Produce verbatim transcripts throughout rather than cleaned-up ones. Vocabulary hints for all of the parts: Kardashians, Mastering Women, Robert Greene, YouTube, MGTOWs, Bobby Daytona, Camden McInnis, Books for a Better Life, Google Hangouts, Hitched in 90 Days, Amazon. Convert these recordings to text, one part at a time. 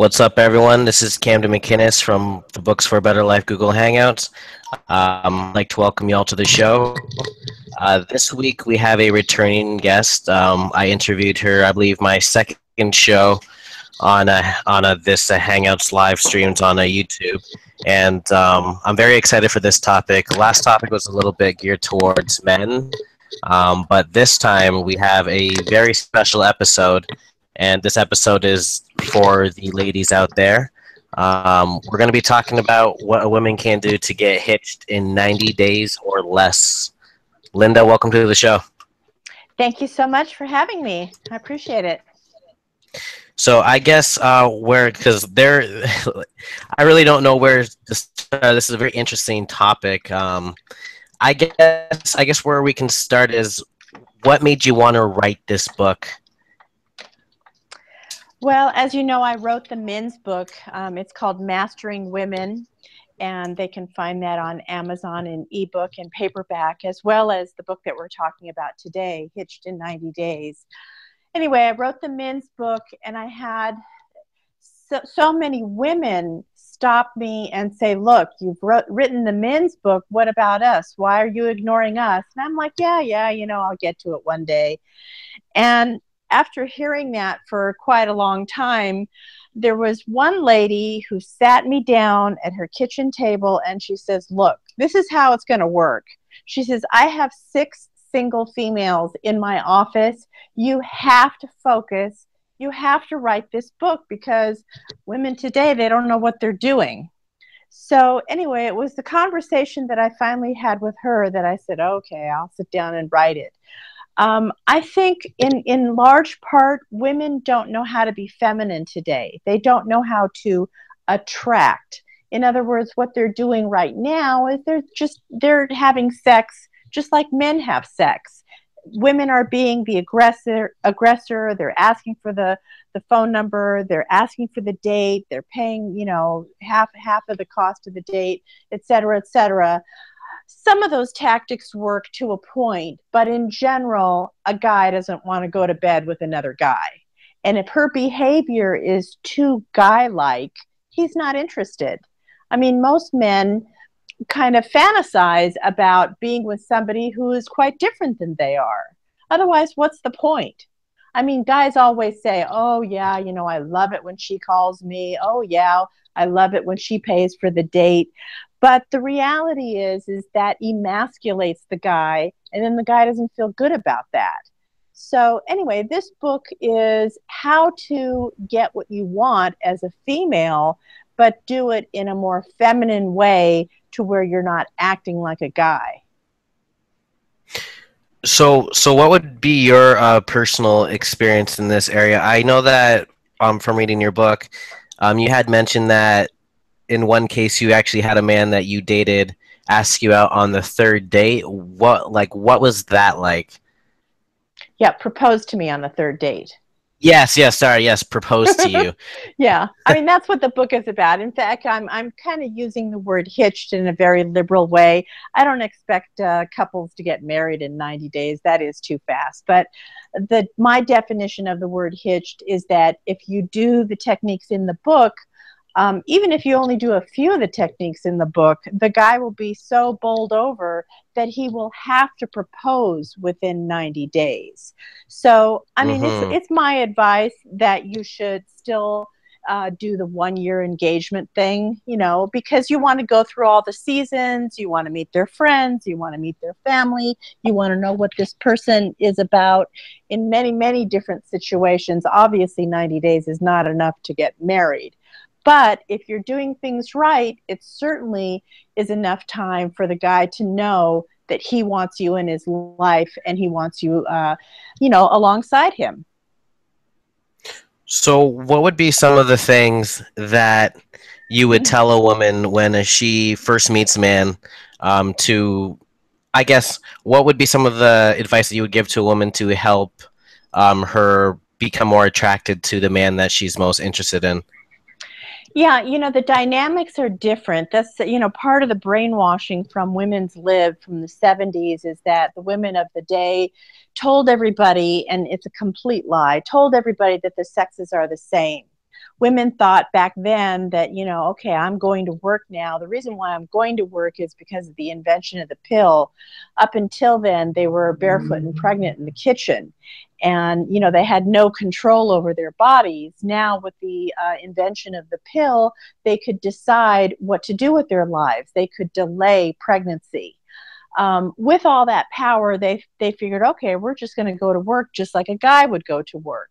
What's up, everyone? This is Camden McInnis from the Books for a Better Life Google Hangouts. Um, I'd like to welcome you all to the show. Uh, this week we have a returning guest. Um, I interviewed her, I believe, my second show on a, on a, this a Hangouts live streams on a YouTube. And um, I'm very excited for this topic. The last topic was a little bit geared towards men, um, but this time we have a very special episode. And this episode is for the ladies out there. Um, we're going to be talking about what a woman can do to get hitched in ninety days or less. Linda, welcome to the show. Thank you so much for having me. I appreciate it. So I guess uh, where, because there, I really don't know where this. Uh, this is a very interesting topic. Um, I guess I guess where we can start is, what made you want to write this book? Well, as you know, I wrote the men's book. Um, it's called Mastering Women, and they can find that on Amazon in ebook and paperback, as well as the book that we're talking about today, Hitched in ninety days. Anyway, I wrote the men's book, and I had so, so many women stop me and say, look, you've wrote, written the men's book. What about us? Why are you ignoring us? And I'm like, yeah, yeah, you know, I'll get to it one day. And after hearing that for quite a long time, there was one lady who sat me down at her kitchen table, and she says, look, this is how it's going to work. She says, I have six single females in my office. You have to focus. You have to write this book because women today, they don't know what they're doing. So anyway, it was the conversation that I finally had with her that I said, okay, I'll sit down and write it. Um, I think in, in large part, women don't know how to be feminine today. They don't know how to attract. In other words, what they're doing right now is they're just, they're having sex just like men have sex. Women are being the aggressor, aggressor. They're asking for the, the phone number. They're asking for the date. They're paying, you know, half, half of the cost of the date, et cetera, et cetera. Some of those tactics work to a point, but in general, a guy doesn't want to go to bed with another guy. And if her behavior is too guy-like, he's not interested. I mean, most men kind of fantasize about being with somebody who is quite different than they are. Otherwise, what's the point? I mean, guys always say, oh, yeah, you know, I love it when she calls me. Oh, yeah, I love it when she pays for the date. But the reality is, is that emasculates the guy, and then the guy doesn't feel good about that. So anyway, this book is how to get what you want as a female, but do it in a more feminine way to where you're not acting like a guy. So, so what would be your uh, personal experience in this area? I know that um, from reading your book, um, you had mentioned that in one case, you actually had a man that you dated ask you out on the third date. What, like, what was that like? Yeah, proposed to me on the third date. Yes, yes, sorry, yes, proposed to you. Yeah, I mean, that's what the book is about. In fact, I'm, I'm kind of using the word hitched in a very liberal way. I don't expect uh, couples to get married in ninety days. That is too fast. But the, my definition of the word hitched is that if you do the techniques in the book, Um, even if you only do a few of the techniques in the book, the guy will be so bowled over that he will have to propose within ninety days. So, I mean, mm-hmm. it's, it's my advice that you should still uh, do the one-year engagement thing, you know, because you want to go through all the seasons, you want to meet their friends, you want to meet their family, you want to know what this person is about in many, many different situations. Obviously, ninety days is not enough to get married. But if you're doing things right, it certainly is enough time for the guy to know that he wants you in his life and he wants you, uh, you know, alongside him. So what would be some of the things that you would tell a woman when she first meets a man um, to, I guess, what would be some of the advice that you would give to a woman to help um, her become more attracted to the man that she's most interested in? Yeah, you know, the dynamics are different. That's, you know, part of the brainwashing from women's lib from the seventies is that the women of the day told everybody, and it's a complete lie, told everybody that the sexes are the same. women thought back then that, you know, okay, I'm going to work now. The reason why I'm going to work is because of the invention of the pill. Up until then, they were barefoot and pregnant in the kitchen. And, you know, they had no control over their bodies. Now, with the uh, invention of the pill, they could decide what to do with their lives. They could delay pregnancy. Um, with all that power, they, they figured, okay, we're just going to go to work just like a guy would go to work.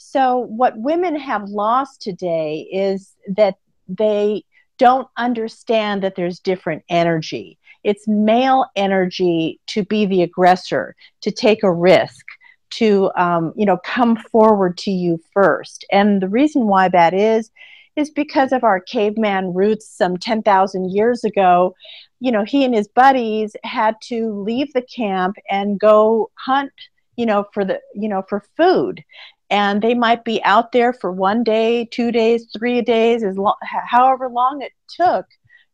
So what women have lost today is that they don't understand that there's different energy. It's male energy to be the aggressor, to take a risk, to um, you know, come forward to you first. And the reason why that is, is because of our caveman roots some ten thousand years ago. You know, he and his buddies had to leave the camp and go hunt, you know, for the, you know, for food. And they might be out there for one day, two days, three days, as long, however long it took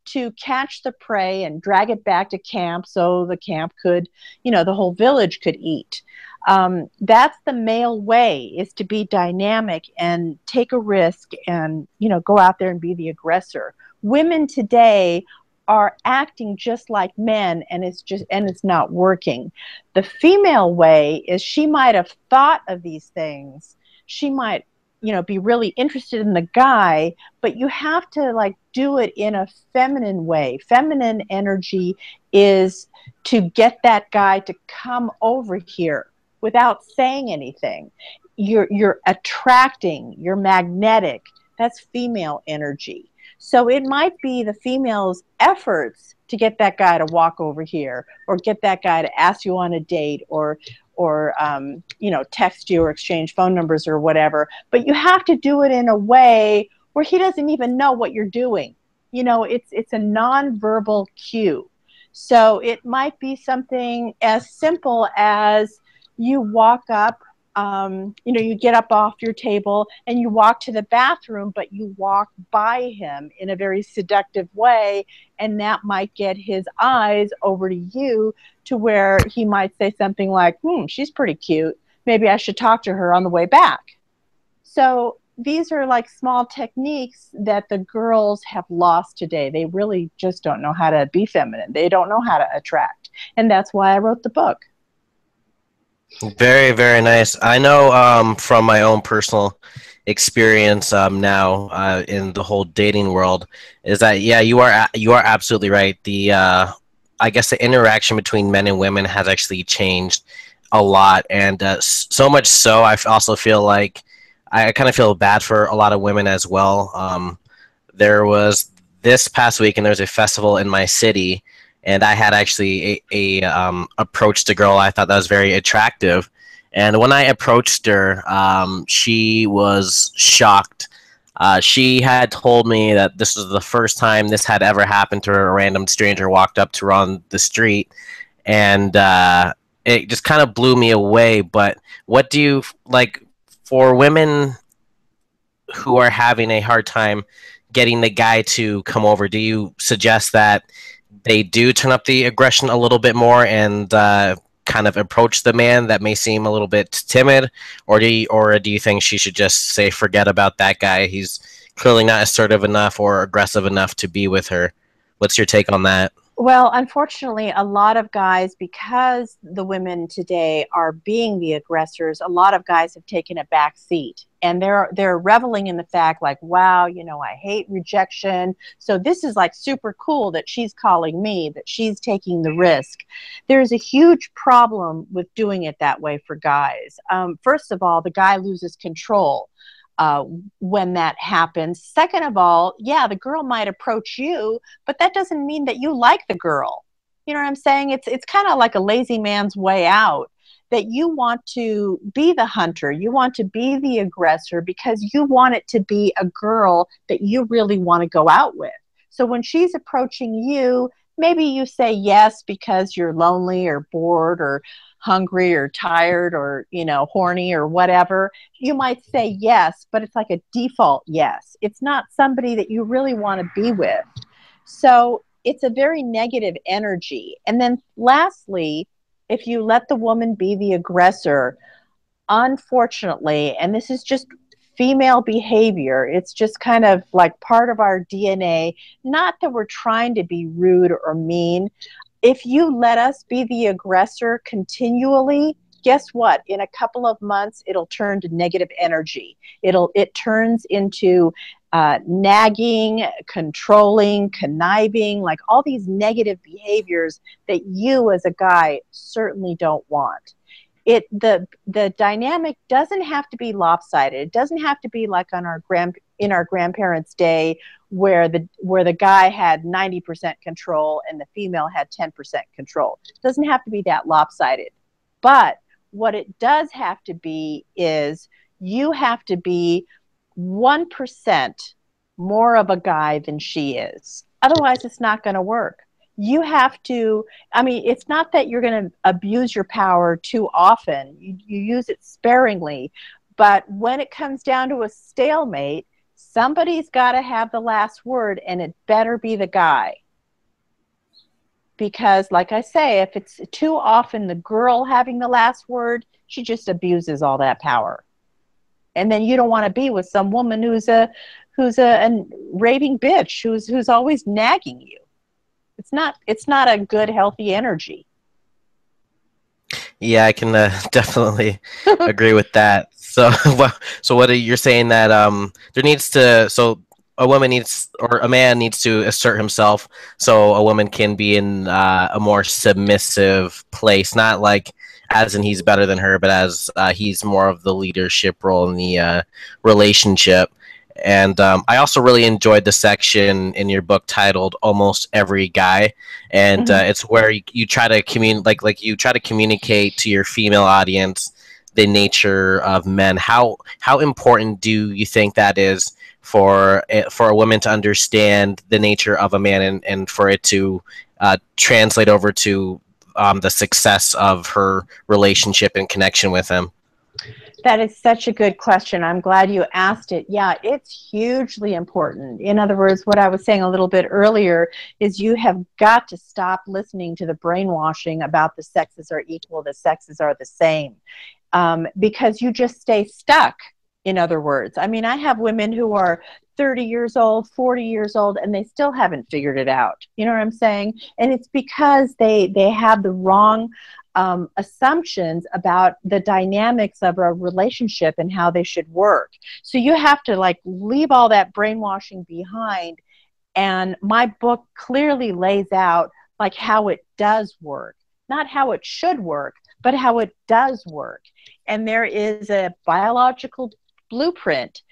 to catch the prey and drag it back to camp so the camp could, you know, the whole village could eat. Um, that's the male way, is to be dynamic and take a risk and, you know, go out there and be the aggressor. Women today are acting just like men, and it's just, and it's not working. The female way is she might have thought of these things. She might, you know, be really interested in the guy, but you have to like do it in a feminine way. Feminine energy is to get that guy to come over here without saying anything. You're, you're attracting, you're magnetic. That's female energy. So it might be the female's efforts to get that guy to walk over here, or get that guy to ask you on a date, or, or um, you know, text you or exchange phone numbers or whatever. But you have to do it in a way where he doesn't even know what you're doing. You know, it's, it's a nonverbal cue. So it might be something as simple as you walk up, Um, you know, you get up off your table and you walk to the bathroom, but you walk by him in a very seductive way, and that might get his eyes over to you, to where he might say something like, hmm, she's pretty cute. Maybe I should talk to her on the way back. So these are like small techniques that the girls have lost today. They really just don't know how to be feminine. They don't know how to attract. And that's why I wrote the book. Very, very nice. I know um, from my own personal experience um, now uh, in the whole dating world is that, yeah, you are you are absolutely right. The uh, I guess the interaction between men and women has actually changed a lot, and uh, so much so I also feel like I kind of feel bad for a lot of women as well. Um, there was this past week, and there was a festival in my city. And I had actually a, a um, approached a girl I thought that was very attractive. And when I approached her, um, she was shocked. Uh, she had told me that this was the first time this had ever happened to her. A random stranger walked up to her on the street. And uh, it just kind of blew me away. But what do you, like, for women who are having a hard time getting the guy to come over, do you suggest that they do turn up the aggression a little bit more and uh, kind of approach the man that may seem a little bit timid? Or do you, or do you think she should just say, forget about that guy? He's clearly not assertive enough or aggressive enough to be with her. What's your take on that? Well, unfortunately, a lot of guys, because the women today are being the aggressors, a lot of guys have taken a back seat. And they're, they're reveling in the fact, like, wow, you know, I hate rejection. So this is like super cool that she's calling me, that she's taking the risk. There's a huge problem with doing it that way for guys. Um, first of all, the guy loses control uh, when that happens. Second of all, yeah, the girl might approach you, but that doesn't mean that you like the girl. You know what I'm saying? It's, it's kind of like a lazy man's way out. That you want to be the hunter, you want to be the aggressor, because you want it to be a girl that you really want to go out with. So when she's approaching you, maybe you say yes because you're lonely or bored or hungry or tired or, you know, horny or whatever. You might say yes, but it's like a default yes. It's not somebody that you really want to be with. So it's a very negative energy. And then lastly, if you let the woman be the aggressor, unfortunately, and this is just female behavior. It's just kind of like part of our D N A. Not that we're trying to be rude or mean. If you let us be the aggressor continually, guess what? In a couple of months, it'll turn to negative energy. It'll, it turns into uh, nagging, controlling, conniving, like all these negative behaviors that you as a guy certainly don't want. It, the, the dynamic doesn't have to be lopsided. It doesn't have to be like on our grand, in our grandparents' day where the, where the guy had ninety percent control and the female had ten percent control. It doesn't have to be that lopsided. But what it does have to be is you have to be one percent more of a guy than she is. Otherwise, it's not going to work. You have to, I mean, it's not that you're going to abuse your power too often. You, you use it sparingly. But when it comes down to a stalemate, somebody's got to have the last word, and it better be the guy. Because, like I say, if it's too often the girl having the last word, she just abuses all that power. And then you don't want to be with some woman who's a, who's a, a raving bitch, who's, who's always nagging you. It's not, it's not a good, healthy energy. Yeah, I can uh, definitely agree with that. So, so what are, you're saying that um, there needs to, so a woman needs, or a man needs to assert himself so a woman can be in uh, a more submissive place, not like as in he's better than her, but as uh, he's more of the leadership role in the uh, relationship. And um, I also really enjoyed the section in your book titled "Almost Every Guy," and mm-hmm. uh, it's where you, you try to commun like like you try to communicate to your female audience the nature of men. How how important do you think that is for for a woman to understand the nature of a man, and and for it to uh, translate over to um, the success of her relationship and connection with him? That is such a good question. I'm glad you asked it. Yeah, it's hugely important. In other words, what I was saying a little bit earlier is you have got to stop listening to the brainwashing about the sexes are equal, the sexes are the same, um, because you just stay stuck, in other words. I mean, I have women who are thirty years old, forty years old, and they still haven't figured it out. You know what I'm saying? And it's because they, they have the wrong Um, assumptions about the dynamics of a relationship and how they should work. So you have to like leave all that brainwashing behind, and my book clearly lays out like how it does work, not how it should work, but how it does work. And there is a biological blueprint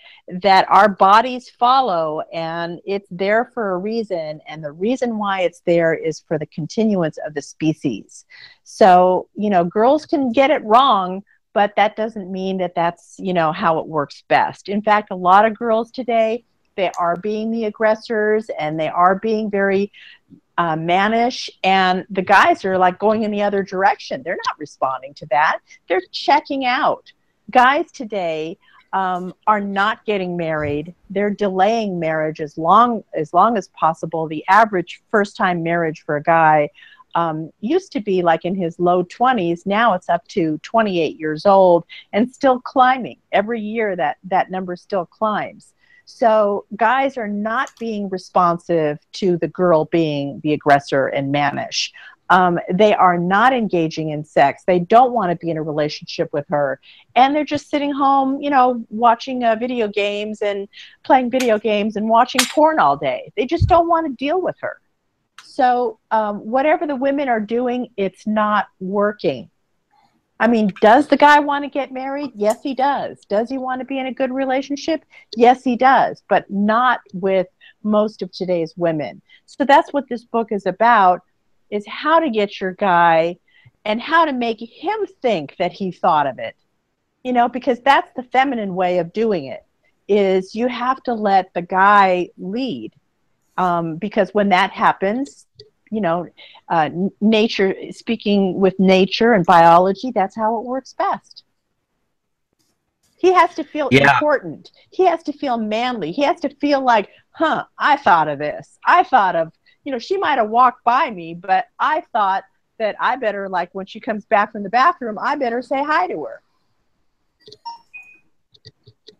that our bodies follow, and it's there for a reason, and the reason why it's there is for the continuance of the species. So, you know, girls can get it wrong, but that doesn't mean that that's, you know, how it works best. In fact, a lot of girls today, they are being the aggressors, and they are being very Uh, mannish, and the guys are like going in the other direction. They're not responding to that. They're checking out. Guys today Um, are not getting married. They're delaying marriage as long as long as possible. The average first-time marriage for a guy um, used to be like in his low twenties. Now it's up to twenty-eight years old and still climbing. Every year that, that number still climbs. So guys are not being responsive to the girl being the aggressor and mannish. Um, they are not engaging in sex. They don't want to be in a relationship with her. And they're just sitting home, you know, watching uh, video games and playing video games and watching porn all day. They just don't want to deal with her. So um, whatever the women are doing, it's not working. I mean, does the guy want to get married? Yes, he does. Does he want to be in a good relationship? Yes, he does, but not with most of today's women. So that's what this book is about. Is how to get your guy and how to make him think that he thought of it. You know, because that's the feminine way of doing it, is you have to let the guy lead. Um, because when that happens, you know, uh, nature, speaking with nature and biology, that's how it works best. He has to feel yeah. important. He has to feel manly. He has to feel like, huh, I thought of this. I thought of You know, she might have walked by me, but I thought that I better, like, when she comes back from the bathroom, I better say hi to her.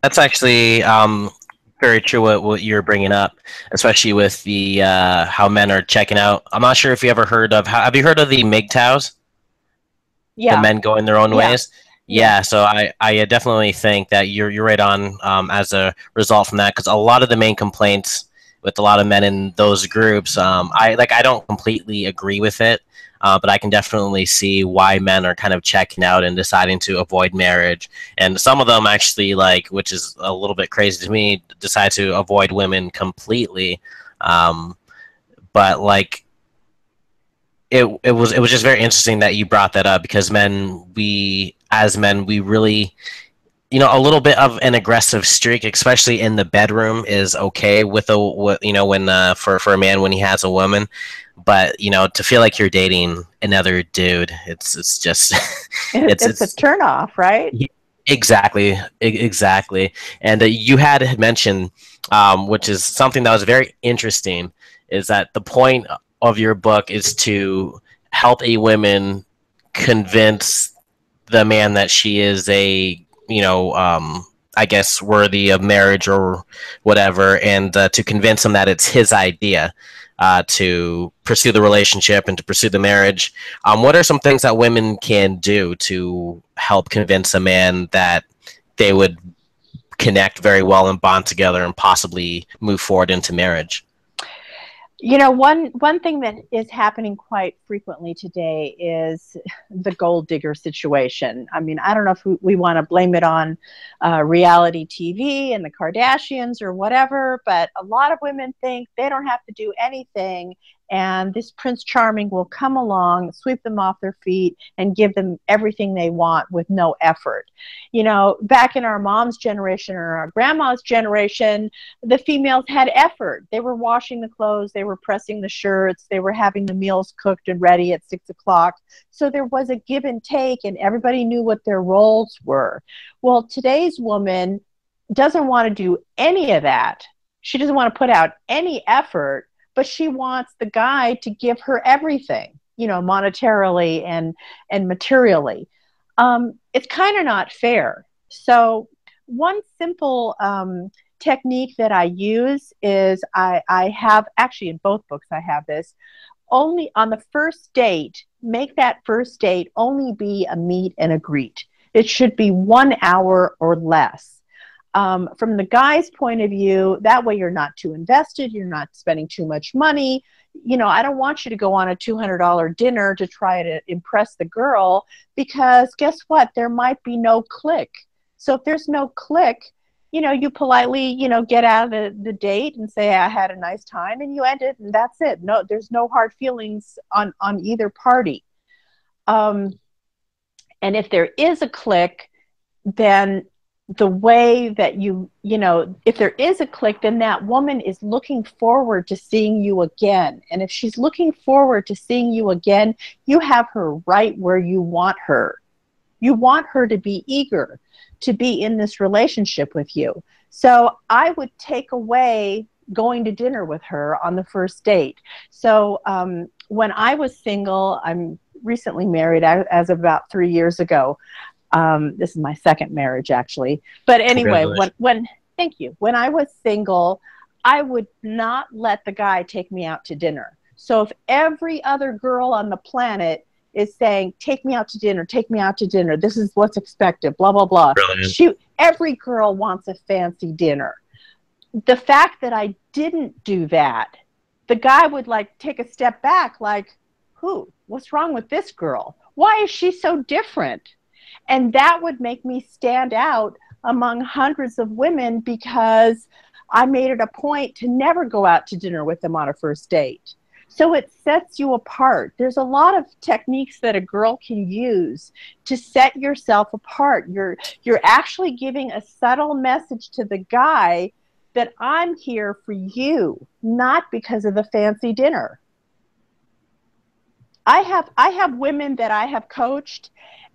That's actually um, very true what, what you're bringing up, especially with the uh, how men are checking out. I'm not sure if you ever heard of, have you heard of the M G T O Ws? Yeah. The men going their own yeah. ways? Yeah, so I, I definitely think that you're, you're right on um, as a result from that, because a lot of the main complaints with a lot of men in those groups, um, I like I don't completely agree with it, uh, but I can definitely see why men are kind of checking out and deciding to avoid marriage. And some of them actually, like, which is a little bit crazy to me, decide to avoid women completely. Um, but like it it was it was just very interesting that you brought that up, because men we as men we really. You know, a little bit of an aggressive streak, especially in the bedroom, is okay with a, you know, when uh, for for a man when he has a woman, but you know, to feel like you're dating another dude, it's it's just it's, it's it's a turnoff, right? Exactly, exactly. And uh, you had mentioned, um, which is something that was very interesting, is that the point of your book is to help a woman convince the man that she is a you know, um, I guess worthy of marriage or whatever, and uh, to convince him that it's his idea uh, to pursue the relationship and to pursue the marriage. Um, what are some things that women can do to help convince a man that they would connect very well and bond together and possibly move forward into marriage? You know, one, one thing that is happening quite frequently today is the gold digger situation. I mean, I don't know if we, we want to blame it on uh, reality T V and the Kardashians or whatever, but a lot of women think they don't have to do anything, and this Prince Charming will come along, sweep them off their feet, and give them everything they want with no effort. You know, back in our mom's generation or our grandma's generation, the females had effort. They were washing the clothes, they were pressing the shirts, they were having the meals cooked and ready at six o'clock. So there was a give and take, and everybody knew what their roles were. Well, today's woman doesn't want to do any of that. She doesn't want to put out any effort, but she wants the guy to give her everything, you know, monetarily and, and materially. Um, it's kind of not fair. So one simple um, technique that I use is I, I have, actually in both books I have this, only on the first date, make that first date only be a meet and a greet. It should be one hour or less. Um, from the guy's point of view, that way you're not too invested, you're not spending too much money. You know, I don't want you to go on a two hundred dollar dinner to try to impress the girl, because guess what? There might be no click. So if there's no click, you know, you politely, you know, get out of the, the date and say, I had a nice time, and you end it, and that's it. No, there's no hard feelings on, on either party. Um, and if there is a click, then the way that you, you know, if there is a click, then that woman is looking forward to seeing you again. And if she's looking forward to seeing you again, you have her right where you want her. You want her to be eager to be in this relationship with you. So I would take away going to dinner with her on the first date. So um, when I was single, I'm recently married as of about three years ago. Um, this is my second marriage, actually. But anyway, when, when, thank you. When I was single, I would not let the guy take me out to dinner. So if every other girl on the planet is saying, take me out to dinner, take me out to dinner, this is what's expected, blah, blah, blah. She, every girl wants a fancy dinner. The fact that I didn't do that, the guy would like take a step back, like, who? What's wrong with this girl? Why is she so different? And that would make me stand out among hundreds of women, because I made it a point to never go out to dinner with them on a first date. So it sets you apart. There's a lot of techniques that a girl can use to set yourself apart. You're, you're actually giving a subtle message to the guy that I'm here for you, not because of the fancy dinner. I have, I have women that I have coached,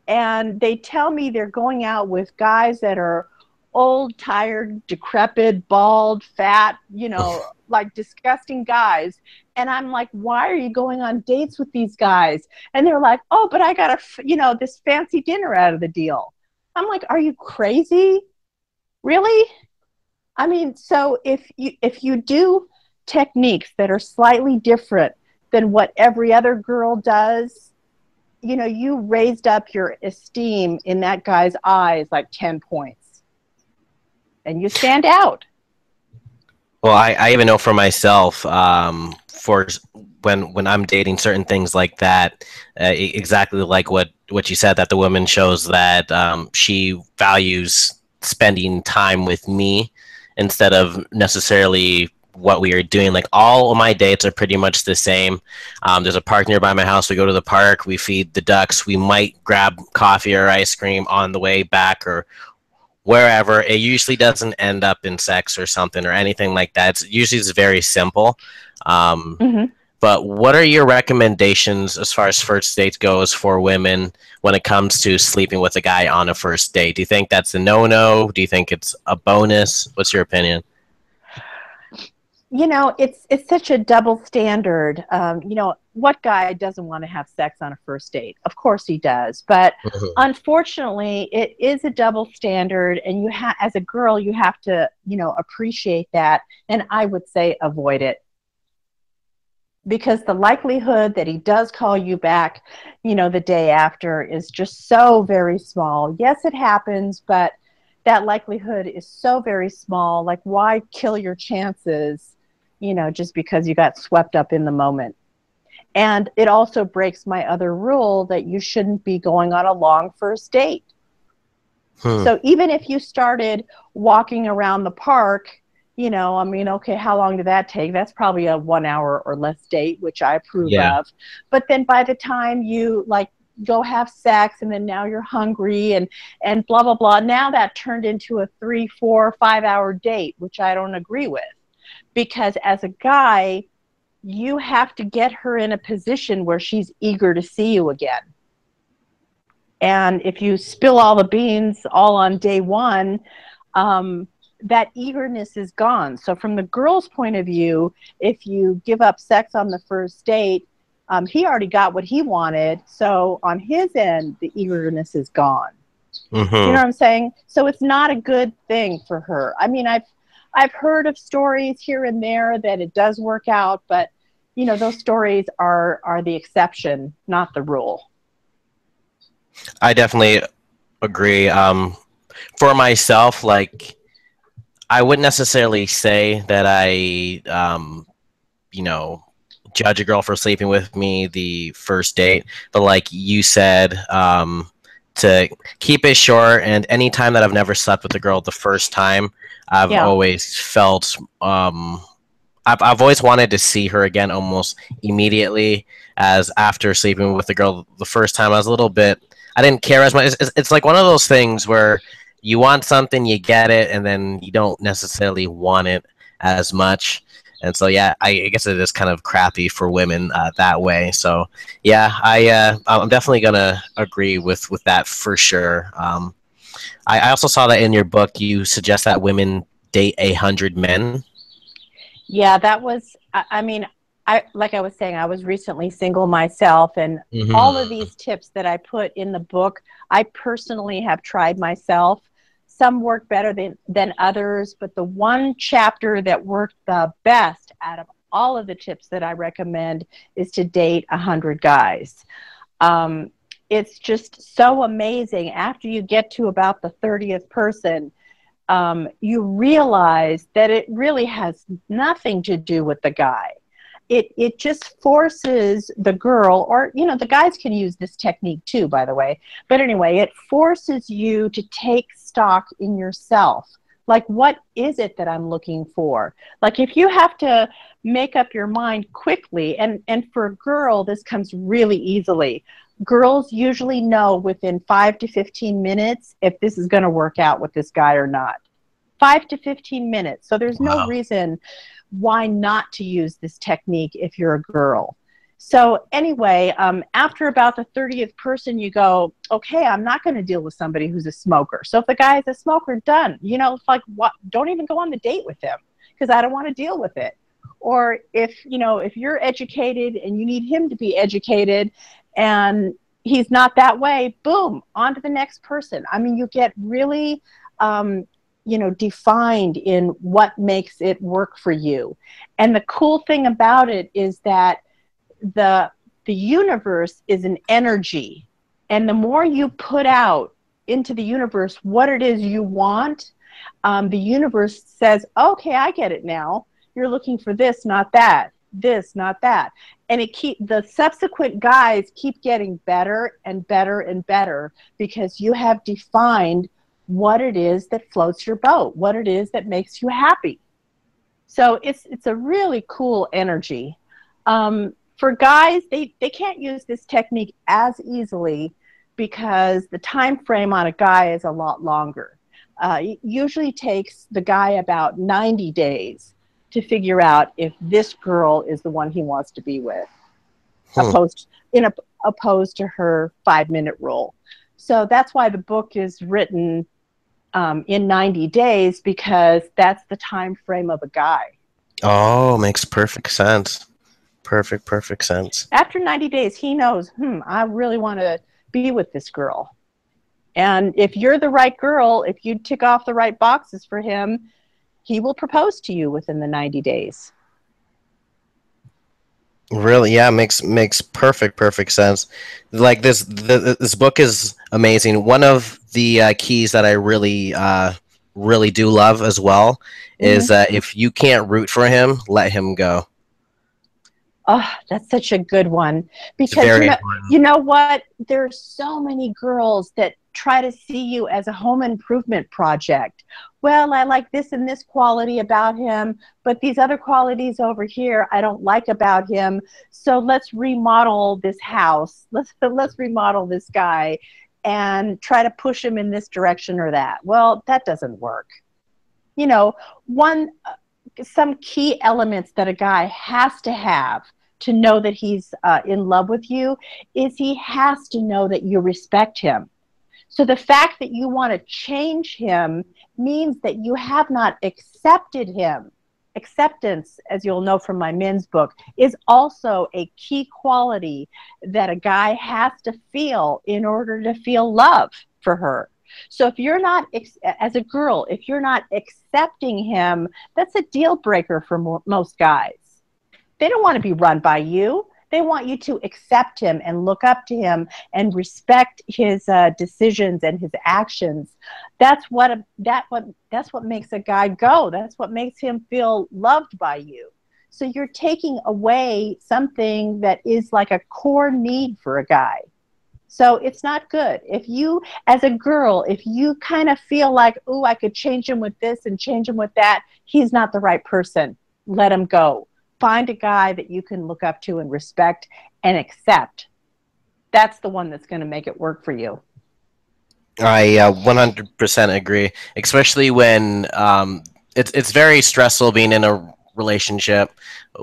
and they tell me they're going out with guys that are old, tired, decrepit, bald, fat, you know, like disgusting guys. And I'm like, why are you going on dates with these guys? And they're like, oh, but I got a, you know, this fancy dinner out of the deal. I'm like, are you crazy? really? I mean, so if you, if you do techniques that are slightly different than what every other girl does, you know, you raised up your esteem in that guy's eyes like ten points. And you stand out. Well, I, I even know for myself, um, for when when I'm dating certain things like that, uh, exactly like what, what you said, that the woman shows that um, she values spending time with me instead of necessarily what we are doing. Like all of my dates are pretty much the same. Um, there's a park nearby my house. We go to the park. We feed the ducks. We might grab coffee or ice cream on the way back or wherever. It usually doesn't end up in sex or something or anything like that. It's usually it's very simple. Um, mm-hmm. But what are your recommendations as far as first dates goes for women when it comes to sleeping with a guy on a first date? Do you think that's a no-no? Do you think it's a bonus? What's your opinion? You know, it's it's such a double standard. Um, you know, what guy doesn't want to have sex on a first date? Of course he does. But unfortunately, it is a double standard. And you ha as a girl, you have to, you know, appreciate that. And I would say avoid it. Because the likelihood that he does call you back, you know, the day after is just so very small. Yes, it happens, but that likelihood is so very small. Like, why kill your chances, you know, just because you got swept up in the moment? And it also breaks my other rule that you shouldn't be going on a long first date. Huh. So even if you started walking around the park, you know, I mean, okay, how long did that take? That's probably a one hour or less date, which I approve yeah. of. But then by the time you like go have sex and then now you're hungry and, and blah, blah, blah. Now that turned into a three, four, five hour date, which I don't agree with. Because as a guy, you have to get her in a position where she's eager to see you again. And if you spill all the beans all on day one, um, that eagerness is gone. So from the girl's point of view, if you give up sex on the first date, um, he already got what he wanted. So on his end, the eagerness is gone. Mm-hmm. You know what I'm saying? So it's not a good thing for her. I mean, I've, I've heard of stories here and there that it does work out, but you know, those stories are, are the exception, not the rule. I definitely agree. Um, for myself, like, I wouldn't necessarily say that I, um, you know, judge a girl for sleeping with me the first date, but like you said, um, to keep it short. And any time that I've never slept with a girl the first time, I've yeah. always felt, um, I've, I've always wanted to see her again almost immediately. As after sleeping with the girl the first time, I was a little bit, I didn't care as much. It's, it's like one of those things where you want something, you get it, and then you don't necessarily want it as much. And so, yeah, I, I guess it is kind of crappy for women uh, that way. So, yeah, I, uh, I'm definitely going to agree with, with that for sure. Um, I, I also saw that in your book, you suggest that women date a hundred men. Yeah, that was, I, I mean, I, like I was saying, I was recently single myself, and mm-hmm. all of these tips that I put in the book, I personally have tried myself. Some work better than, than others, but the one chapter that worked the best out of all of the tips that I recommend is to date a hundred guys. Um, it's just so amazing. After you get to about the thirtieth person, um, you realize that it really has nothing to do with the guy. It, it just forces the girl, or, you know, the guys can use this technique too, by the way. But anyway, it forces you to take stock in yourself. Like, what is it that I'm looking for? Like, if you have to make up your mind quickly, and, and for a girl, this comes really easily. Girls usually know within five to fifteen minutes if this is going to work out with this guy or not. five to fifteen minutes. So there's no wow. reason why not to use this technique if you're a girl. So anyway, um, after about the thirtieth person, you go, okay, I'm not going to deal with somebody who's a smoker. So if the guy is a smoker, done. You know, it's like, what? Don't even go on the date with him because I don't want to deal with it. Or if, you know, if you're educated and you need him to be educated and he's not that way, boom, on to the next person. I mean, you get really... Um, you know, defined in what makes it work for you. And the cool thing about it is that the, the universe is an energy. And the more you put out into the universe what it is you want, um, the universe says, okay, I get it now. You're looking for this, not that. This, not that. And it keep the subsequent guys keep getting better and better and better because you have defined what it is that floats your boat, what it is that makes you happy. So it's it's a really cool energy. Um, for guys, they, they can't use this technique as easily because the time frame on a guy is a lot longer. Uh, it usually takes the guy about ninety days to figure out if this girl is the one he wants to be with, hmm. opposed, in a, opposed to her five-minute rule. So that's why the book is written um, in ninety days, because that's the time frame of a guy. Oh, makes perfect sense. Perfect, perfect sense. After ninety days, he knows, hmm, I really want to be with this girl. And if you're the right girl, if you tick off the right boxes for him, he will propose to you within the ninety days. Really? Yeah, makes makes perfect perfect sense. Like this the, this book is amazing. One of the uh, keys that I really uh, really do love as well is that mm-hmm. uh, if you can't root for him, let him go. Oh, that's such a good one, because you know, you know what? There are so many girls that try to see you as a home improvement project. Well, I like this and this quality about him, but these other qualities over here I don't like about him. So let's remodel this house. Let's let's remodel this guy and try to push him in this direction or that. Well, that doesn't work. You know, one some key elements that a guy has to have to know that he's uh, in love with you is he has to know that you respect him. So the fact that you want to change him means that you have not accepted him. Acceptance, as you'll know from my men's book, is also a key quality that a guy has to feel in order to feel love for her. So if you're not, as a girl, if you're not accepting him, that's a deal breaker for most guys. They don't want to be run by you. They want you to accept him and look up to him and respect his uh, decisions and his actions. That's what, a, that what, that's what makes a guy go. That's what makes him feel loved by you. So you're taking away something that is like a core need for a guy. So it's not good. If you, as a girl, if you kind of feel like, oh, I could change him with this and change him with that, he's not the right person. Let him go. Find a guy that you can look up to and respect and accept. That's the one that's going to make it work for you. I uh, one hundred percent agree, especially when um, it's, it's very stressful being in a relationship,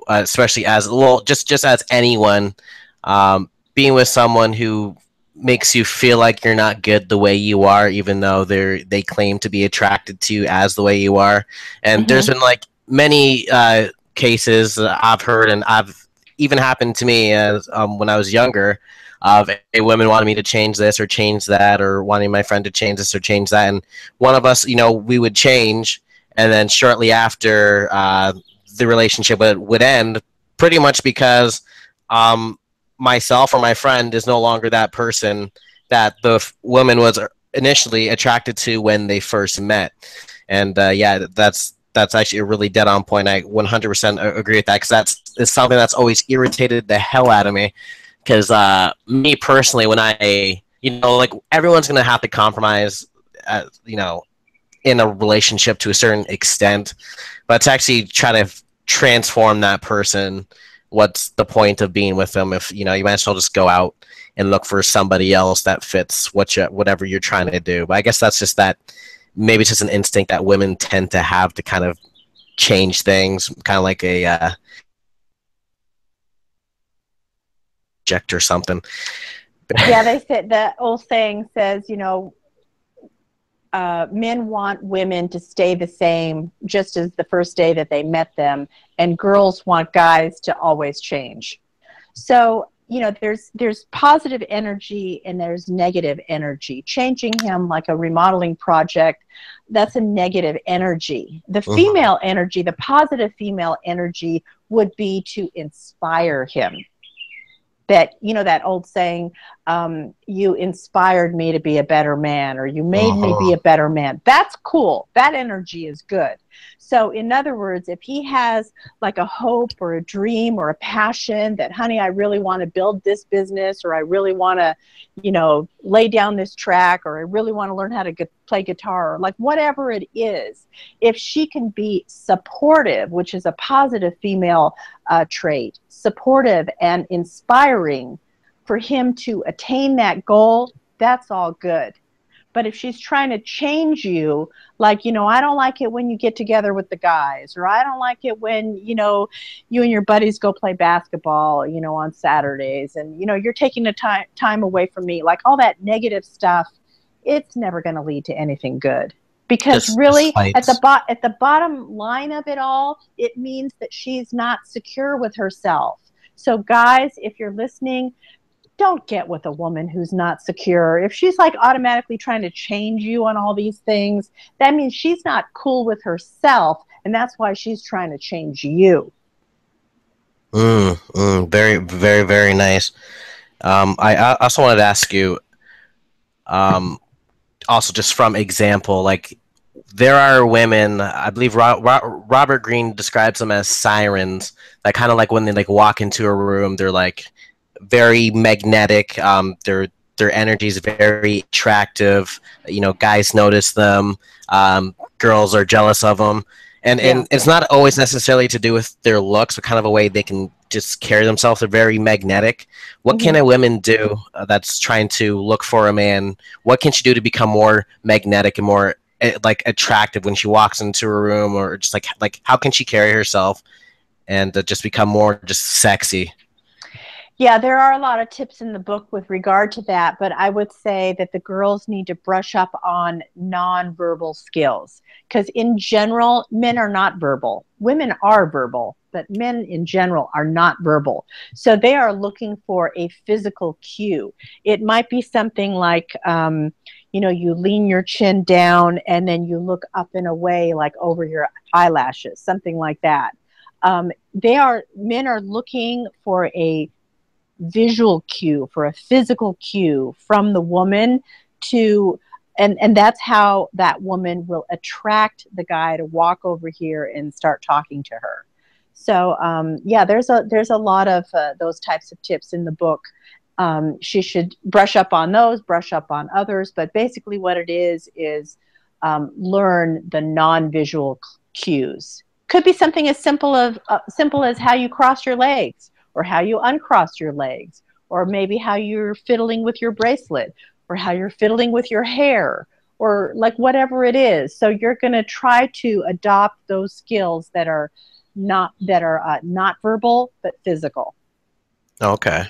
uh, especially as, well, just, just as anyone, um, being with someone who makes you feel like you're not good the way you are, even though they're, they claim to be attracted to you as the way you are. And mm-hmm. there's been like many... Uh, cases uh, I've heard, and I've even happened to me as um, when I was younger, of uh, a woman wanted me to change this or change that, or wanting my friend to change this or change that, and one of us, you know, we would change, and then shortly after uh, the relationship would, would end, pretty much because um, myself or my friend is no longer that person that the f woman was initially attracted to when they first met. And uh, yeah, that's That's actually a really dead-on point. I one hundred percent agree with that, because that's is something that's always irritated the hell out of me. Because uh, me personally, when I, you know, like everyone's gonna have to compromise, uh, you know, in a relationship to a certain extent, but to actually try to transform that person, what's the point of being with them if you know you might as well just go out and look for somebody else that fits what you, whatever you're trying to do? But I guess that's just that. Maybe it's just an instinct that women tend to have to kind of change things, kind of like a uh, object or something. Yeah, they said the old saying says, you know, uh, men want women to stay the same just as the first day that they met them, and girls want guys to always change. So you know, there's there's positive energy and there's negative energy. Changing him like a remodeling project, that's a negative energy. The uh-huh. female energy, the positive female energy would be to inspire him. That, you know, that old saying, um, you inspired me to be a better man, or you made uh-huh. me be a better man. That's cool. That energy is good. So in other words, if he has like a hope or a dream or a passion that, honey, I really want to build this business, or I really want to, you know, lay down this track, or I really want to learn how to get, play guitar, or like whatever it is, if she can be supportive, which is a positive female uh, trait, supportive and inspiring for him to attain that goal, that's all good. But if she's trying to change you, like, you know, I don't like it when you get together with the guys, or I don't like it when, you know, you and your buddies go play basketball, you know, on Saturdays, and, you know, you're taking the time time away from me, like all that negative stuff, it's never going to lead to anything good. Because just really, at the, bo at the bottom line of it all, it means that she's not secure with herself. So guys, if you're listening, don't get with a woman who's not secure. If she's like automatically trying to change you on all these things, that means she's not cool with herself, and that's why she's trying to change you. Mm, mm, very, very, very nice. Um, I, I also wanted to ask you, um, also just from example, like there are women, I believe Ro Ro Robert Greene describes them as sirens, like kind of like when they like walk into a room, they're like, very magnetic, um their their energy is very attractive, you know, guys notice them, um girls are jealous of them, and yeah. and it's not always necessarily to do with their looks, but kind of a way they can just carry themselves. They're very magnetic. What mm-hmm. can a woman do uh, that's trying to look for a man? What can she do to become more magnetic and more uh, like attractive when she walks into a room, or just like like how can she carry herself and uh, just become more just sexy? Yeah, there are a lot of tips in the book with regard to that, but I would say that the girls need to brush up on nonverbal skills, because in general, men are not verbal. Women are verbal, but men in general are not verbal. So they are looking for a physical cue. It might be something like, um, you know, you lean your chin down and then you look up and away, like over your eyelashes, something like that. Um, they are, men are looking for a visual cue, for a physical cue from the woman to, and, and that's how that woman will attract the guy to walk over here and start talking to her. So um, yeah, there's a, there's a lot of uh, those types of tips in the book. Um, she should brush up on those, brush up on others, but basically what it is, is um, learn the non-visual cues. Could be something as simple, of, uh, simple as how you cross your legs, or how you uncross your legs, or maybe how you're fiddling with your bracelet, or how you're fiddling with your hair, or like whatever it is. So you're going to try to adopt those skills that are not that are uh, not verbal but physical. Okay,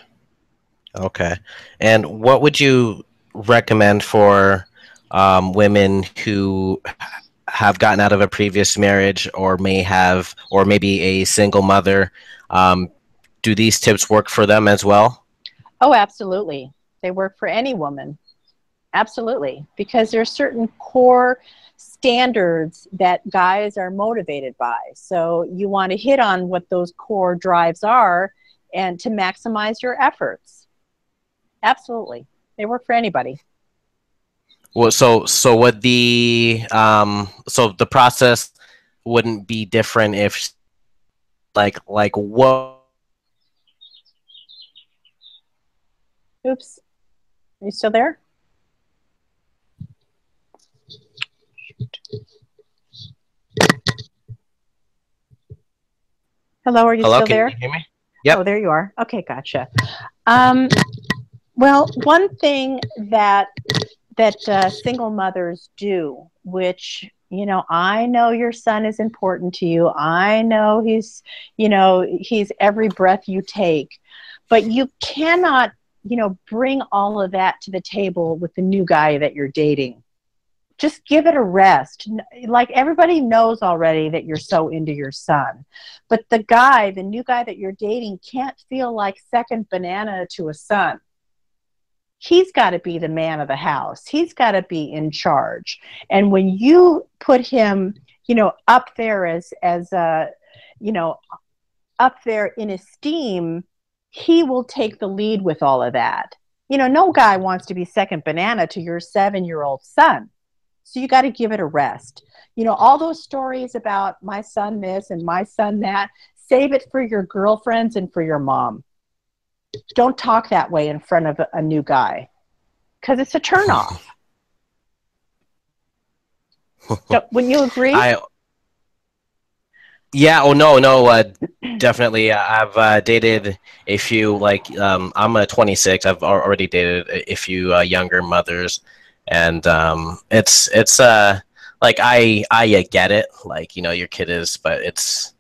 okay. And what would you recommend for um, women who have gotten out of a previous marriage, or may have, or maybe a single mother? Um, Do these tips work for them as well? Oh, absolutely. They work for any woman. Absolutely. Because there are certain core standards that guys are motivated by. So you want to hit on what those core drives are and to maximize your efforts. Absolutely. They work for anybody. Well, so, so what the, um, so the process wouldn't be different if like, like what, oops. Are you still there? Hello, are you Hello, still can there? You hear me? Yep. Oh, there you are. Okay, gotcha. Um, well, one thing that that uh, single mothers do, which, you know, I know your son is important to you. I know he's, you know, he's every breath you take, but you cannot, you know, bring all of that to the table with the new guy that you're dating. just give it a rest. Like, everybody knows already that you're so into your son. But the guy, the new guy that you're dating, can't feel like second banana to a son. He's got to be the man of the house. He's got to be in charge. And when you put him, you know, up there as, as a, you know, up there in esteem, he will take the lead with all of that. You know, no guy wants to be second banana to your seven-year-old son. So you got to give it a rest. You know, all those stories about my son this and my son that, save it for your girlfriends and for your mom. Don't talk that way in front of a, a new guy, because it's a turnoff. So, wouldn't you agree? I, yeah. Oh, no, no. Uh, definitely. I've uh, dated a few, like, um, I'm a twenty-six. I've already dated a few uh, younger mothers. And um, it's, it's uh, like, I, I get it. Like, you know, your kid is, but it's,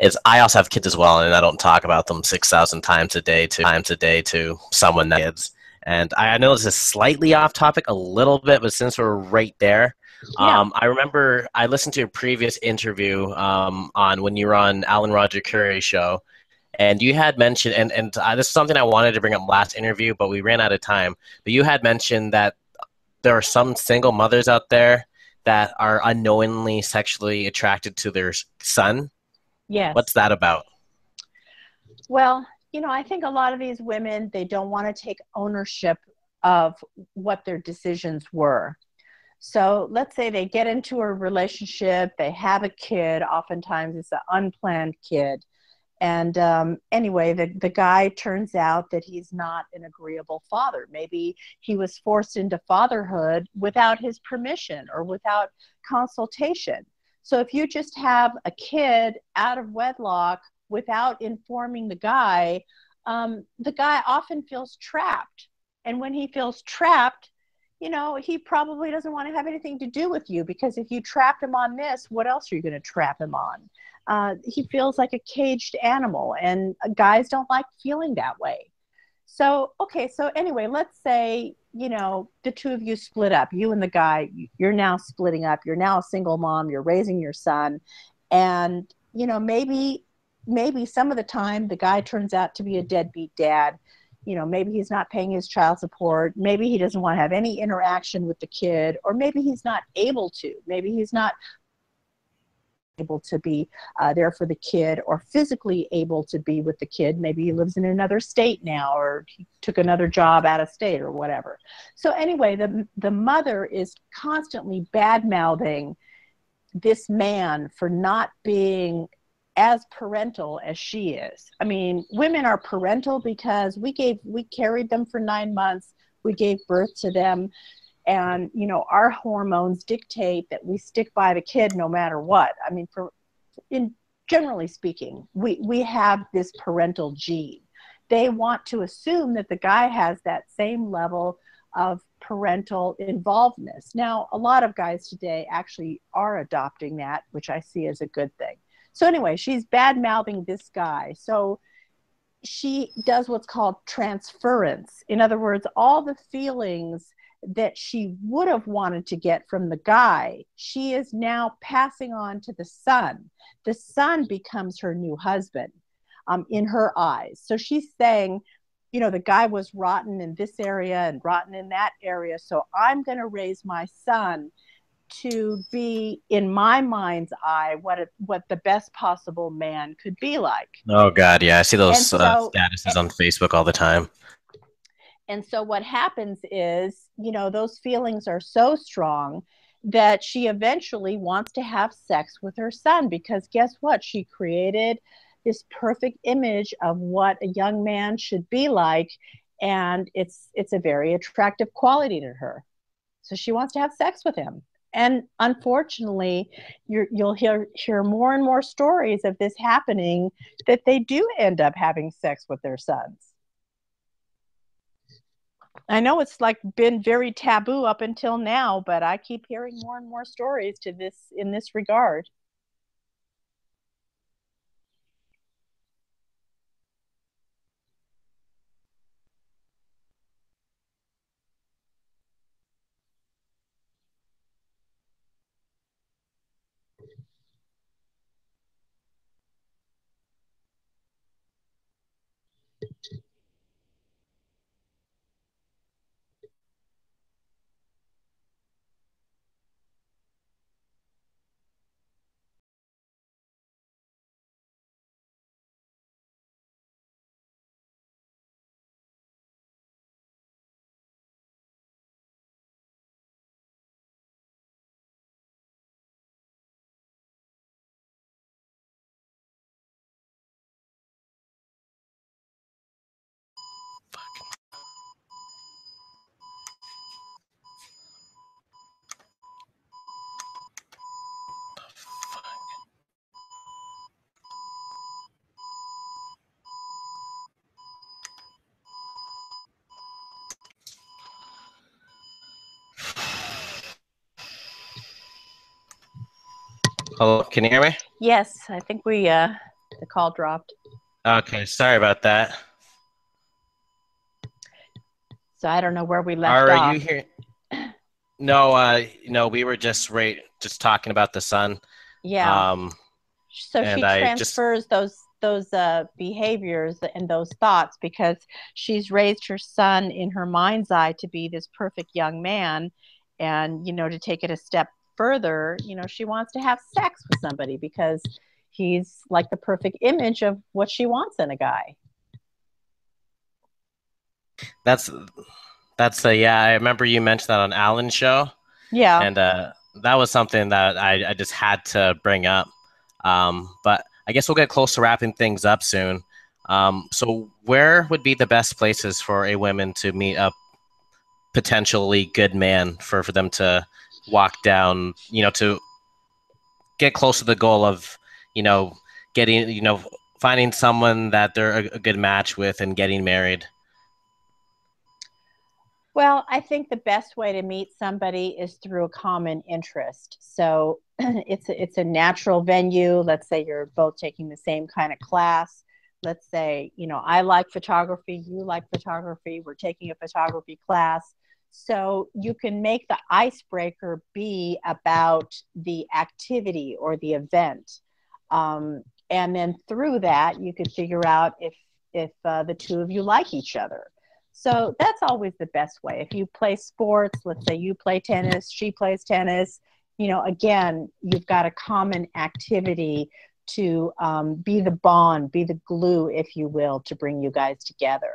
Is I also have kids as well, and I don't talk about them six thousand times a day to times a day to someone that kids. And I, I know this is slightly off topic a little bit, but since we're right there, yeah. um, I remember I listened to a previous interview um, on when you were on Alan Roger Curry's show, and you had mentioned, and and uh, this is something I wanted to bring up last interview, but we ran out of time. But you had mentioned that there are some single mothers out there that are unknowingly sexually attracted to their son. Yes. What's that about? Well, you know, I think a lot of these women, they don't want to take ownership of what their decisions were. So let's say they get into a relationship, they have a kid, oftentimes it's an unplanned kid. And um, anyway, the, the guy turns out that he's not an agreeable father. Maybe he was forced into fatherhood without his permission or without consultation. So if you just have a kid out of wedlock without informing the guy, um, the guy often feels trapped. And when he feels trapped, you know, he probably doesn't want to have anything to do with you, because if you trapped him on this, what else are you going to trap him on? Uh, he feels like a caged animal, and guys don't like feeling that way. So, okay, so anyway, let's say, you know, the two of you split up, you and the guy, you're now splitting up, you're now a single mom, you're raising your son. And, you know, maybe, maybe some of the time the guy turns out to be a deadbeat dad. You know, maybe he's not paying his child support. Maybe he doesn't want to have any interaction with the kid, or maybe he's not able to, maybe he's not able to be uh, there for the kid, or physically able to be with the kid. Maybe he lives in another state now, or he took another job out of state, or whatever. So anyway, the, the mother is constantly bad-mouthing this man for not being as parental as she is. I mean, women are parental because we gave, we carried them for nine months, we gave birth to them. And, you know, our hormones dictate that we stick by the kid no matter what. I mean, for, in generally speaking, we, we have this parental gene. They want to assume that the guy has that same level of parental involvedness. Now, a lot of guys today actually are adopting that, which I see as a good thing. So anyway, she's bad-mouthing this guy. So she does what's called transference. In other words, all the feelings that she would have wanted to get from the guy, she is now passing on to the son. The son becomes her new husband um, in her eyes. So she's saying, you know, the guy was rotten in this area and rotten in that area, so I'm going to raise my son to be, in my mind's eye, what a, what the best possible man could be like. Oh, God, yeah. I see those so, uh, statuses on Facebook all the time. And so what happens is, you know, those feelings are so strong that she eventually wants to have sex with her son, because guess what? She created this perfect image of what a young man should be like, and it's, it's a very attractive quality to her. So she wants to have sex with him. And unfortunately, you're, you'll hear, hear more and more stories of this happening, that they do end up having sex with their sons. I know it's like been very taboo up until now, but I keep hearing more and more stories to this in this regard. Hello, can you hear me? Yes, I think we uh, the call dropped. Okay, sorry about that. So I don't know where we left Are off. Are you here? No, uh, no, we were just right, just talking about the son. Yeah. Um, so she transfers just, those those uh, behaviors and those thoughts because she's raised her son in her mind's eye to be this perfect young man, and you know, to take it a step further, you know, she wants to have sex with somebody because he's like the perfect image of what she wants in a guy. That's that's a yeah. I remember you mentioned that on Alan's show. Yeah, and uh, that was something that I, I just had to bring up. Um, but I guess we'll get close to wrapping things up soon. Um, so where would be the best places for a woman to meet a potentially good man for for them to walk down, you know, to get close to the goal of, you know, getting, you know, finding someone that they're a, a good match with and getting married? Well, I think the best way to meet somebody is through a common interest. So it's a, it's a natural venue. Let's say you're both taking the same kind of class. Let's say, you know, I like photography, you like photography, we're taking a photography class. So you can make the icebreaker be about the activity or the event. Um, and then through that, you could figure out if, if uh, the two of you like each other. So that's always the best way. If you play sports, let's say you play tennis, she plays tennis, you know, again, you've got a common activity to um, be the bond, be the glue, if you will, to bring you guys together.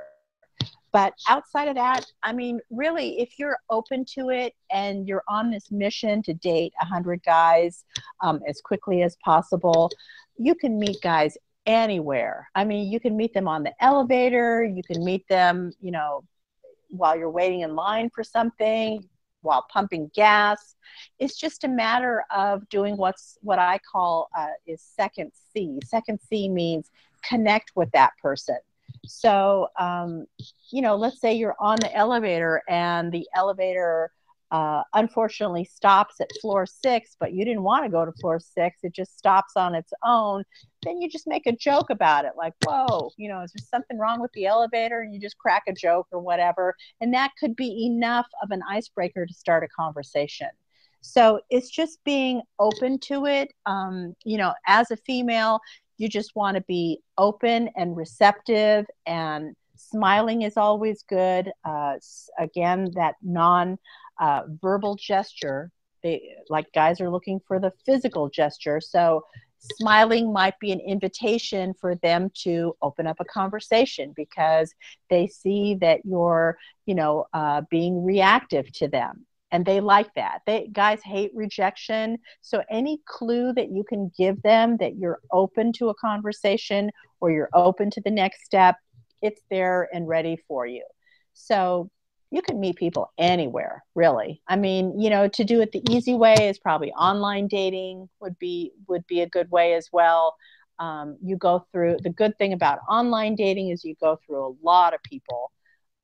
But outside of that, I mean, really, if you're open to it and you're on this mission to date a hundred guys um, as quickly as possible, you can meet guys anywhere. I mean, you can meet them on the elevator. You can meet them, you know, while you're waiting in line for something, while pumping gas. It's just a matter of doing what's what I call uh, is second C. Second C means connect with that person. So, um, you know, let's say you're on the elevator and the elevator uh, unfortunately stops at floor six, but you didn't want to go to floor six. It just stops on its own. Then you just make a joke about it. Like, whoa, you know, is there something wrong with the elevator? And you just crack a joke or whatever. And that could be enough of an icebreaker to start a conversation. So it's just being open to it. Um, you know, as a female, you just want to be open and receptive, and smiling is always good. Uh, again, that non-verbal uh, gesture, they, like guys are looking for the physical gesture. So smiling might be an invitation for them to open up a conversation because they see that you're, you know, uh, being reactive to them. And they like that. They, guys hate rejection. So any clue that you can give them that you're open to a conversation or you're open to the next step, it's there and ready for you. So you can meet people anywhere, really. I mean, you know, to do it the easy way is probably online dating would be, would be a good way as well. Um, you go through, the good thing about online dating is you go through a lot of people.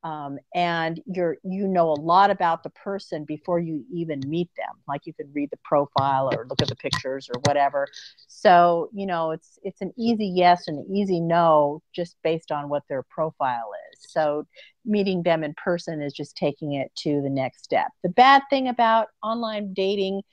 Um, and you're, you know, a lot about the person before you even meet them. Like you can read the profile or look at the pictures or whatever. So, you know, it's, it's an easy yes and an easy no, just based on what their profile is. So meeting them in person is just taking it to the next step. The bad thing about online dating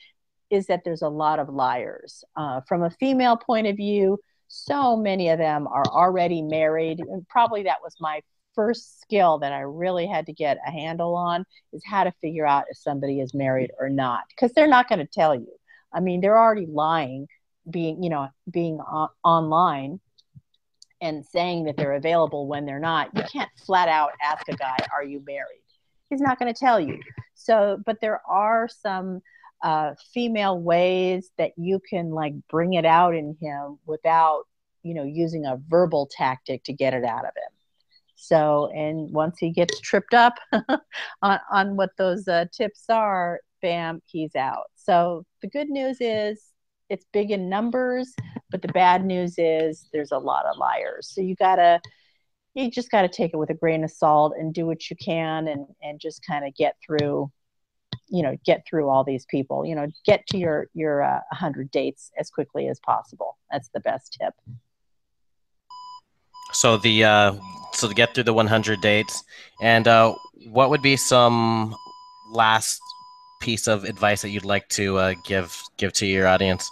is that there's a lot of liars. Uh, from a female point of view, so many of them are already married. And probably that was my first skill that I really had to get a handle on is how to figure out if somebody is married or not, because they're not going to tell you. I mean, they're already lying, being, you know, being on online and saying that they're available when they're not. You can't flat out ask a guy, are you married? He's not going to tell you. So, but there are some uh, female ways that you can like bring it out in him without, you know, using a verbal tactic to get it out of him. So, and once he gets tripped up on, on what those uh, tips are, bam, he's out. So the good news is it's big in numbers, but the bad news is there's a lot of liars. So you gotta, you just gotta take it with a grain of salt and do what you can and, and just kind of get through you know, get through all these people, you know, get to your, your uh, one hundred dates as quickly as possible. That's the best tip. So the, uh, so to get through the one hundred dates, and uh, what would be some last piece of advice that you'd like to uh, give, give to your audience?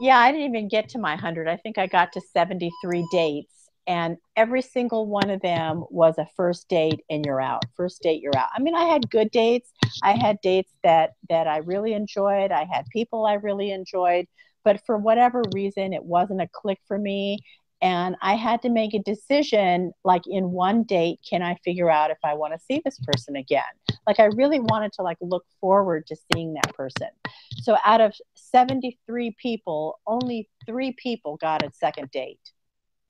Yeah, I didn't even get to my one hundred. I think I got to seventy-three dates, and every single one of them was a first date and you're out. First date, you're out. I mean, I had good dates. I had dates that, that I really enjoyed. I had people I really enjoyed, but for whatever reason, it wasn't a click for me. And I had to make a decision, like in one date, can I figure out if I want to see this person again? Like I really wanted to like look forward to seeing that person. So out of seventy-three people, only three people got a second date.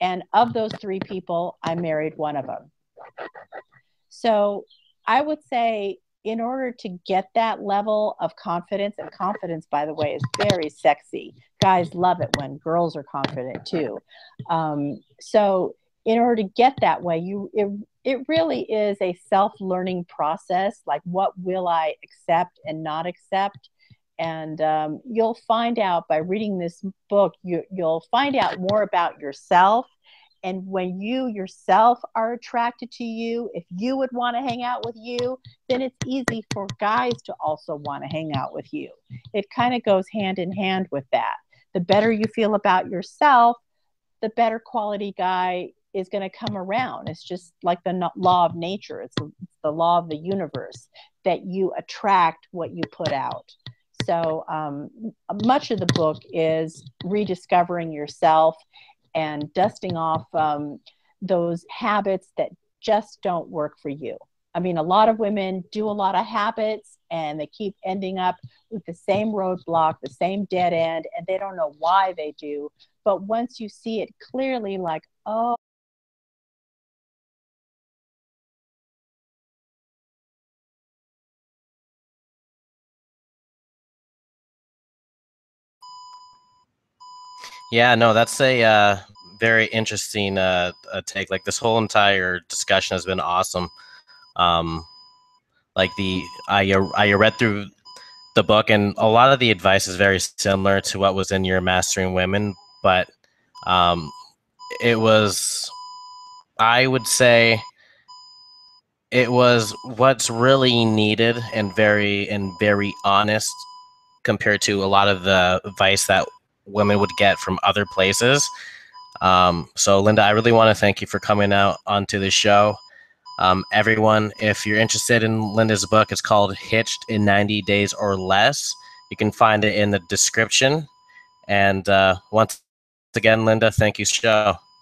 And of those three people, I married one of them. So I would say, in order to get that level of confidence, and confidence, by the way, is very sexy. Guys love it when girls are confident too. Um, so in order to get that way, you it, it really is a self-learning process, like what will I accept and not accept? And um, you'll find out by reading this book, you, you'll find out more about yourself. And when you yourself are attracted to you, if you would want to hang out with you, then it's easy for guys to also want to hang out with you. It kind of goes hand in hand with that. The better you feel about yourself, the better quality guy is going to come around. It's just like the law of nature. It's the law of the universe that you attract what you put out. So um, much of the book is rediscovering yourself and dusting off um, those habits that just don't work for you. I mean, a lot of women do a lot of habits and they keep ending up with the same roadblock, the same dead end, and they don't know why they do. But once you see it clearly, like, oh, yeah, no, that's a uh, very interesting uh, uh, take. Like this whole entire discussion has been awesome. Um, like the I I read through the book, and a lot of the advice is very similar to what was in your Mastering Women, but um, it was, I would say, it was what's really needed and very and very honest compared to a lot of the advice that women would get from other places. Um, so Linda, I really want to thank you for coming out onto the show. Um, everyone, if you're interested in Linda's book, it's called Hitched in ninety Days or Less. You can find it in the description. And uh, once again, Linda, thank you for the show.